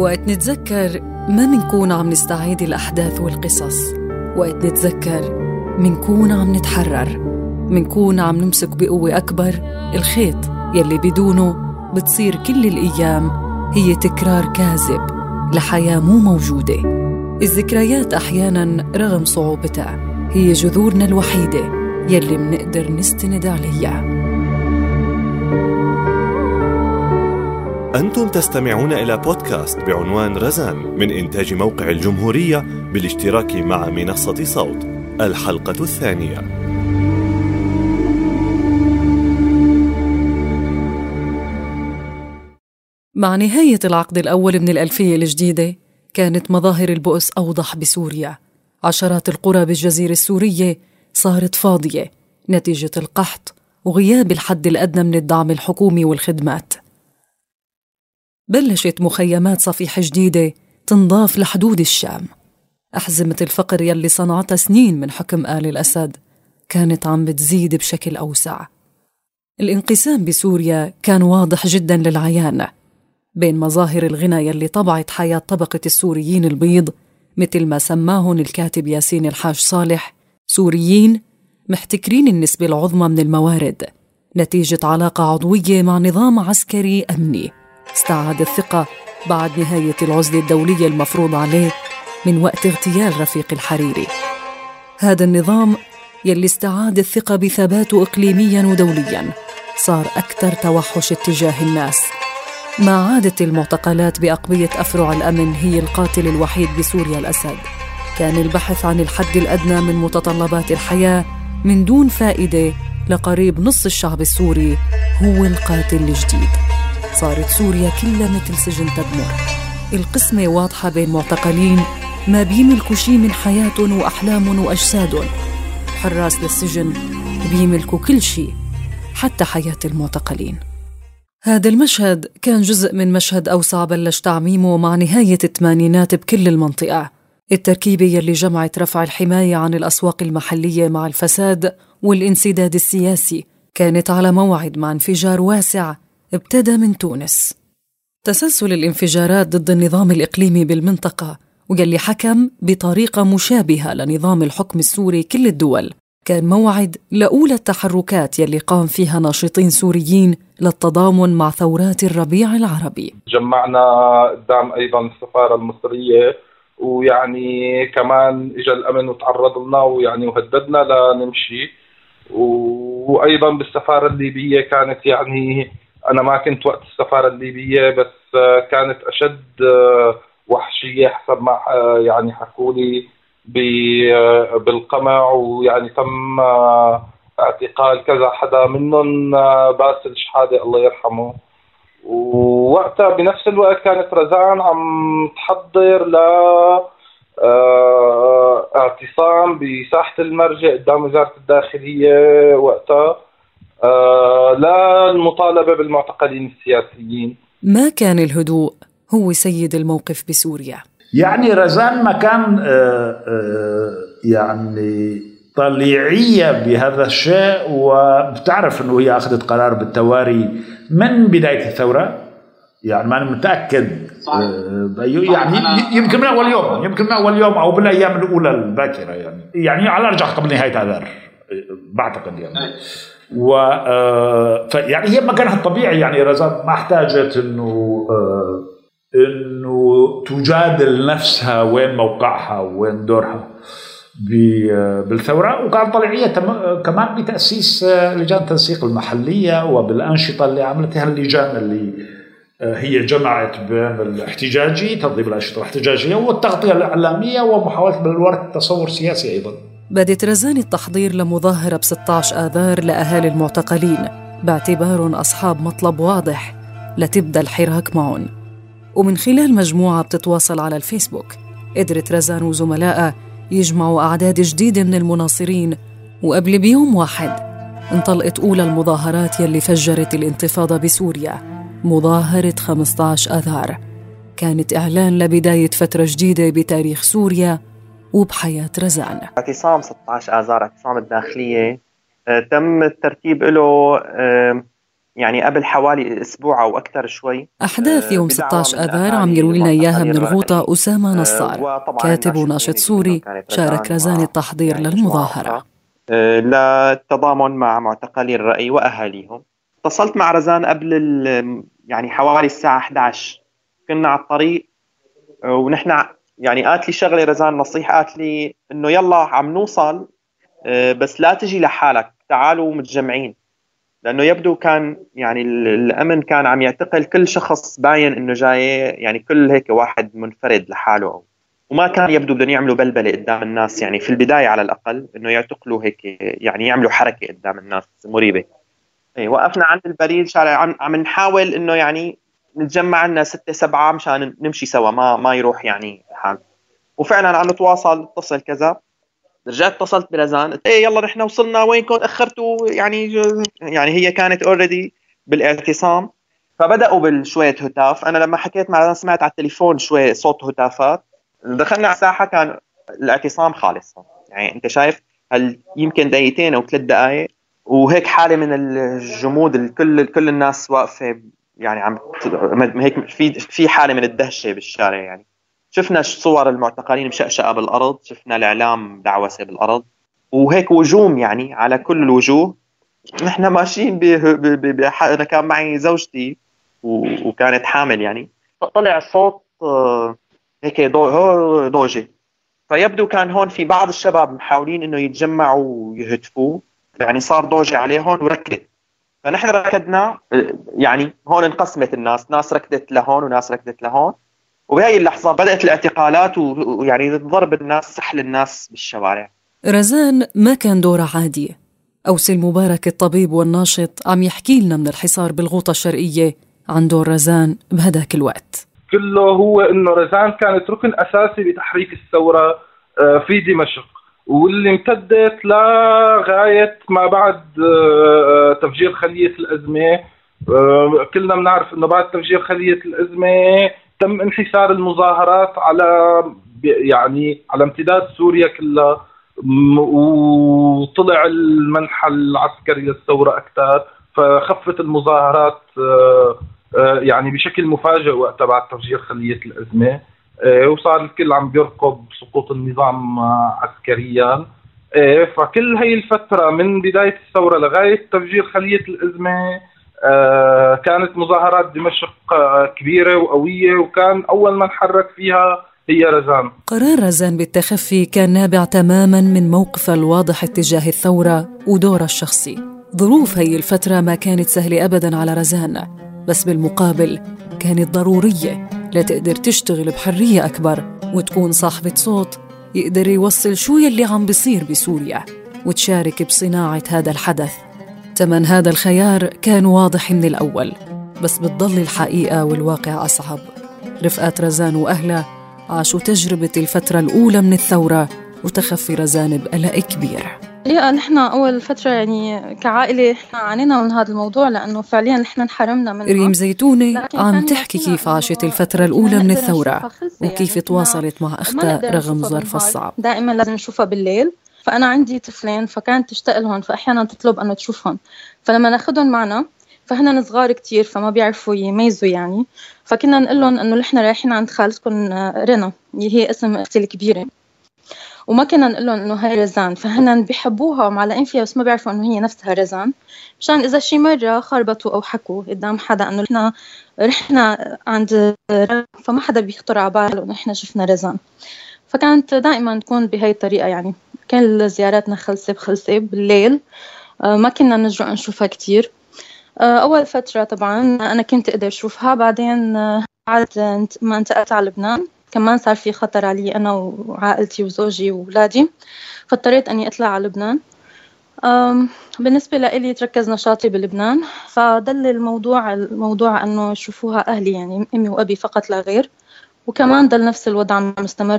وقت نتذكر ما منكون عم نستعيد الأحداث والقصص، وقت نتذكر منكون عم نتحرر، منكون عم نمسك بقوة أكبر الخيط يلي بدونه بتصير كل الأيام هي تكرار كاذب لحياة مو موجودة. الذكريات أحياناً رغم صعوبتها هي جذورنا الوحيدة يلي منقدر نستند عليها. أنتم تستمعون إلى بودكاست بعنوان رزان من إنتاج موقع الجمهورية بالاشتراك مع منصة صوت. الحلقة الثانية. مع نهاية العقد الأول من الألفية الجديدة كانت مظاهر البؤس أوضح بسوريا. عشرات القرى بالجزيرة السورية صارت فاضية نتيجة القحط وغياب الحد الأدنى من الدعم الحكومي والخدمات. بلشت مخيمات صفيحة جديدة تنضاف لحدود الشام. أحزمة الفقر يلي صنعتها سنين من حكم آل الأسد كانت عم بتزيد بشكل أوسع. الانقسام بسوريا كان واضح جداً للعيان، بين مظاهر الغنى يلي طبعت حياة طبقة السوريين البيض مثل ما سماهن الكاتب ياسين الحاج صالح، سوريين محتكرين النسبة العظمى من الموارد نتيجة علاقة عضوية مع نظام عسكري أمني استعاد الثقة بعد نهاية العزلة الدولية المفروض عليه من وقت اغتيال رفيق الحريري. هذا النظام يلي استعاد الثقة بثباته إقليمياً ودولياً صار أكثر توحش اتجاه الناس. ما عادت المعتقلات بأقبية أفرع الأمن هي القاتل الوحيد بسوريا الأسد. كان البحث عن الحد الأدنى من متطلبات الحياة من دون فائدة لقريب نص الشعب السوري هو القاتل الجديد. صارت سوريا كلها مثل سجن تدمر. القسمة واضحة بين معتقلين ما بيملكوا شي من حياتهم وأحلامهم وأجسادهم، حراس للسجن بيملكوا كل شي حتى حياة المعتقلين. هذا المشهد كان جزء من مشهد أوسع بلش تعميمه مع نهاية الثمانينات بكل المنطقة. التركيبة يلي جمعت رفع الحماية عن الأسواق المحلية مع الفساد والانسداد السياسي كانت على موعد مع انفجار واسع ابتدى من تونس. تسلسل الانفجارات ضد النظام الإقليمي بالمنطقة ويلي حكم بطريقة مشابهة لنظام الحكم السوري كل الدول كان موعد لأولى التحركات يلي قام فيها ناشطين سوريين للتضامن مع ثورات الربيع العربي. جمعنا قدام أيضا السفارة المصرية، ويعني كمان إجا الأمن وتعرض لنا ويعني وهددنا لنمشي. وأيضا بالسفارة الليبية كانت، يعني أنا ما كنت وقت السفارة الليبية بس كانت أشد وحشية حسب ما يعني حكولي بالقمع، ويعني تم اعتقال كذا حدا منهم باسل شهادة الله يرحمه. ووقتها بنفس الوقت كانت رزان عم تحضر ل اعتصام بساحة المرجع قدام وزارة الداخلية وقتها لا المطالبة بالمعتقلين السياسيين. ما كان الهدوء هو سيد الموقف بسوريا. يعني رزان ما كان يعني طليعية بهذا الشيء، وبتعرف أنه هي أخذت قرار بالتواري من بداية الثورة. يعني ما أنا متأكد يعني يمكن من أول يوم، أو بالأيام الأولى الباكرة، يعني على أرجح قبل نهاية آذار بعتقد. يعني و يعني هي مكانها الطبيعي. يعني رزان ما احتاجت انه تجادل نفسها وين موقعها وين دورها بالثوره. وكان طلعيه كمان بتاسيس لجان تنسيق المحليه وبالانشطه اللي عملتها اللجان اللي هي جمعت بين الاحتجاجي، تنظيم الانشطه الاحتجاجيه والتغطيه الاعلاميه ومحاوله بالورد التصور السياسي. ايضا بدت رزان التحضير لمظاهرة ب 16 آذار لأهالي المعتقلين باعتبارهم أصحاب مطلب واضح لتبدأ الحراك معهم. ومن خلال مجموعة بتتواصل على الفيسبوك قدرت رزان وزملائها يجمعوا أعداد جديدة من المناصرين، وقبل بيوم واحد انطلقت أولى المظاهرات يلي فجرت الانتفاضة بسوريا، مظاهرة 15 آذار. كانت إعلان لبداية فترة جديدة بتاريخ سوريا وبحياة رزان. اعتصام 16 آذار، اعتصام الداخلية، تم الترتيب له يعني قبل حوالي أسبوع أو أكثر شوي. أحداث يوم 16 آذار عم يروي لنا إياها من الغوطة أسامة نصار، كاتب وناشط سوري شارك رزان التحضير للمظاهرة. للتضامن مع معتقلي الرأي وأهاليهم. اتصلت مع رزان قبل يعني حوالي الساعة 11، كنا على الطريق ونحن يعني قالت لي شغلة رزان، نصيحة قالت لي إنه يلا عم نوصل بس لا تجي لحالك، تعالوا متجمعين، لأنه يبدو كان يعني الأمن كان عم يعتقل كل شخص باين إنه جاي، يعني كل هيك واحد منفرد لحاله، وما كان يبدو بدهم يعملوا بلبلة قدام الناس، يعني في البداية على الأقل إنه يعتقلوا هيك، يعني يعملوا حركة قدام الناس مريبة. إيه وقفنا عند البريد، عم نحاول إنه يعني نتجمع لنا 6-7 مشان نمشي سوا، ما يروح يعني الحال. وفعلا عم نتواصل، اتصل كذا، رجعت اتصلت برزان، ايه يلا نحن وصلنا، وينكم اخرتوا؟ يعني هي كانت اوريدي بالاعتصام، فبداوا بشويه هتاف. انا لما حكيت مع رزان سمعت على التليفون شويه صوت هتافات، دخلنا على الساحه كان الاعتصام خالص، يعني انت شايف هل يمكن 2 أو 3 دقائق، وهيك حاله من الجمود، كل الناس واقفه، يعني عم هيك في حاله من الدهشه بالشارع. يعني شفنا صور المعتقلين مشقشقه بالارض، شفنا الاعلام دعوسه بالارض، وهيك وجوم يعني على كل الوجوه. نحن ماشيين انا كان معي زوجتي وكانت حامل، يعني طلع صوت هيك ضوجه، فيبدو كان هون في بعض الشباب محاولين انه يتجمعوا ويهتفوا، يعني صار ضوجه عليهم وركض، فنحن ركضنا، يعني هون انقسمت الناس، ناس ركضت لهون وناس ركضت لهون، وبهاي اللحظة بدأت الاعتقالات، ويعني ضرب الناس، سحل الناس بالشوارع. رزان ما كان دورة عادية. أوسل مبارك الطبيب والناشط عم يحكي لنا من الحصار بالغوطة الشرقية عن دور رزان بهداك الوقت. كله هو إنه رزان كانت ركن أساسي بتحريك الثورة في دمشق، واللي امتدت لغاية ما بعد تفجير خلية الأزمة. كلنا بنعرف إنه بعد تفجير خلية الأزمة تم انحسار المظاهرات على يعني على امتداد سوريا كلها، وطلع المنحى العسكري للثورة أكثر، فخفت المظاهرات يعني بشكل مفاجئ وقت بعد تفجير خلية الأزمة، وصار الكل عم بيركض سقوط النظام عسكريا. فكل هاي الفترة من بداية الثورة لغاية تفجير خلية الأزمة كانت مظاهرات دمشق كبيرة وقوية، وكان أول من حرك فيها هي رزان. قرار رزان بالتخفي كان نابع تماما من موقفها الواضح اتجاه الثورة ودورها الشخصي. ظروف هي الفترة ما كانت سهلة أبدا على رزان، بس بالمقابل كانت ضرورية لتقدر تشتغل بحرية أكبر وتكون صاحبة صوت يقدر يوصل شو يلي عم بيصير بسوريا وتشارك بصناعة هذا الحدث. ثمن هذا الخيار كان واضح من الأول، بس بتضل الحقيقة والواقع أصعب. رفقات رزان وأهلها عاشوا تجربة الفترة الأولى من الثورة وتخفي رزان بقلق كبير. الحقيقة نحن أول فترة يعني كعائلة عانينا من هذا الموضوع، لأنه فعلياً نحن انحرمنا منه. ريم زيتوني عم تحكي كيف عاشت الفترة الأولى من الثورة وكيف تواصلت مع أختها رغم ظرفها الصعب. دائماً لازم نشوفها بالليل، فأنا عندي طفلين فكانت تشتغلهم، فأحيانا تطلب أنه تشوفهم، فلما ناخدهم معنا فهنا صغار كتير فما بيعرفوا يميزوا يعني، فكنا نقلهم أنه إحنا رايحين عند خالتكم رنا، هي اسم أختي الكبيرة، وما كنا نقلهم أنه هاي رزان، فهنا بيحبوها ومعلقين فيها بس ما بيعرفوا أنه هي نفسها رزان، مشان إذا شي مرة خربطوا أو حكوا قدام حدا أنه إحنا رحنا عند رنا، فما حدا بيخطر على باله أنه إحنا شفنا رزان. فكانت دائما تكون بهاي الطريقة، يعني كان زياراتنا خلصة بالليل، ما كنا نجرؤ نشوفها كتير. أول فترة طبعا أنا كنت أقدر أشوفها، بعدين بعد ما انتقلت على لبنان كمان صار في خطر علي أنا وعائلتي وزوجي وولادي، فاضطريت أني أطلع على لبنان. بالنسبة لإلي تركز نشاطي بلبنان، فضل الموضوع أنه يشوفوها أهلي، يعني أمي وأبي فقط لا غير، وكمان ضل نفس الوضع مستمر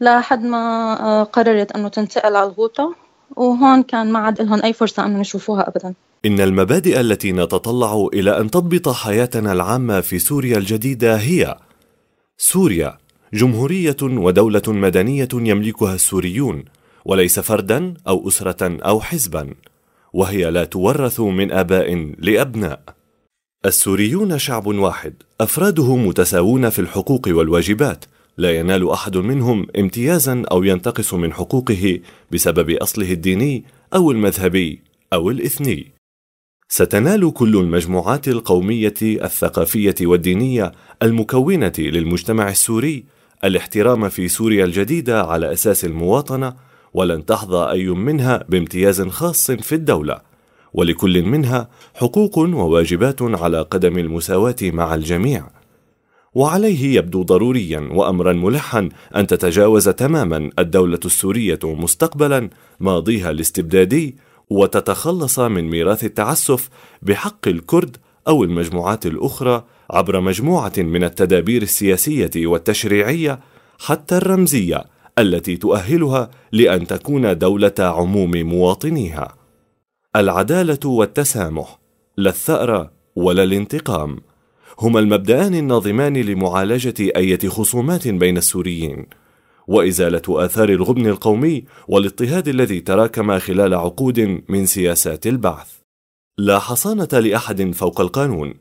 لحد ما قررت أنه تنتقل على الغوطة، وهون كان ما عاد لهم أي فرصة أن نشوفوها أبدا. إن المبادئ التي نتطلع إلى أن تضبط حياتنا العامة في سوريا الجديدة هي: سوريا جمهورية ودولة مدنية يملكها السوريون وليس فردا أو أسرة أو حزبا، وهي لا تورث من آباء لأبناء. السوريون شعب واحد، أفراده متساوون في الحقوق والواجبات، لا ينال أحد منهم امتيازا أو ينتقص من حقوقه بسبب أصله الديني أو المذهبي أو الإثني. ستنال كل المجموعات القومية الثقافية والدينية المكونة للمجتمع السوري الاحترام في سوريا الجديدة على أساس المواطنة، ولن تحظى أي منها بامتياز خاص في الدولة، ولكل منها حقوق وواجبات على قدم المساواة مع الجميع. وعليه يبدو ضروريا وأمرا ملحا أن تتجاوز تماما الدولة السورية مستقبلا ماضيها الاستبدادي، وتتخلص من ميراث التعسف بحق الكرد أو المجموعات الأخرى عبر مجموعة من التدابير السياسية والتشريعية حتى الرمزية التي تؤهلها لأن تكون دولة عموم مواطنيها. العدالة والتسامح، لا الثأر ولا الانتقام، هما المبدأان الناظمان لمعالجة أي خصومات بين السوريين وإزالة آثار الغبن القومي والاضطهاد الذي تراكم خلال عقود من سياسات البعث. لا حصانة لأحد فوق القانون،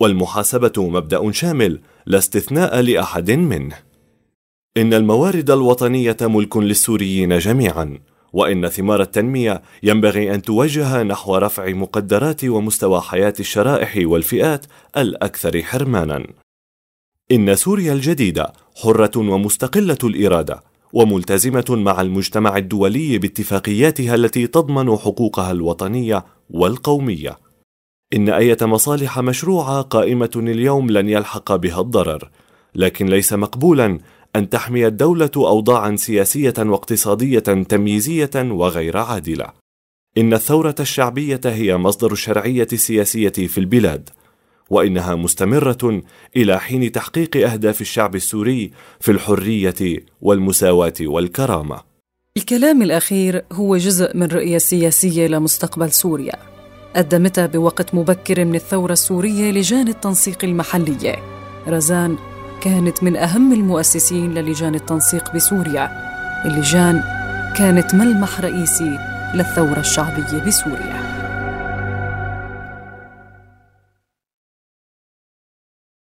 والمحاسبة مبدأ شامل لا استثناء لأحد منه. إن الموارد الوطنية ملك للسوريين جميعا، وإن ثمار التنمية ينبغي أن توجه نحو رفع مقدرات ومستوى حياة الشرائح والفئات الأكثر حرمانا. إن سوريا الجديدة حرة ومستقلة الإرادة، وملتزمة مع المجتمع الدولي باتفاقياتها التي تضمن حقوقها الوطنية والقومية. إن أي مصالح مشروعة قائمة اليوم لن يلحق بها الضرر، لكن ليس مقبولا أن تحمي الدولة أوضاعا سياسية واقتصادية تمييزية وغير عادلة. إن الثورة الشعبية هي مصدر الشرعية السياسية في البلاد، وإنها مستمرة إلى حين تحقيق أهداف الشعب السوري في الحرية والمساواة والكرامة. الكلام الأخير هو جزء من رؤية سياسية لمستقبل سوريا قدمتها بوقت مبكر من الثورة السورية لجان التنسيق المحلية. رزان كانت من أهم المؤسسين للجان التنسيق بسوريا. اللجان كانت ملمح رئيسي للثورة الشعبية بسوريا.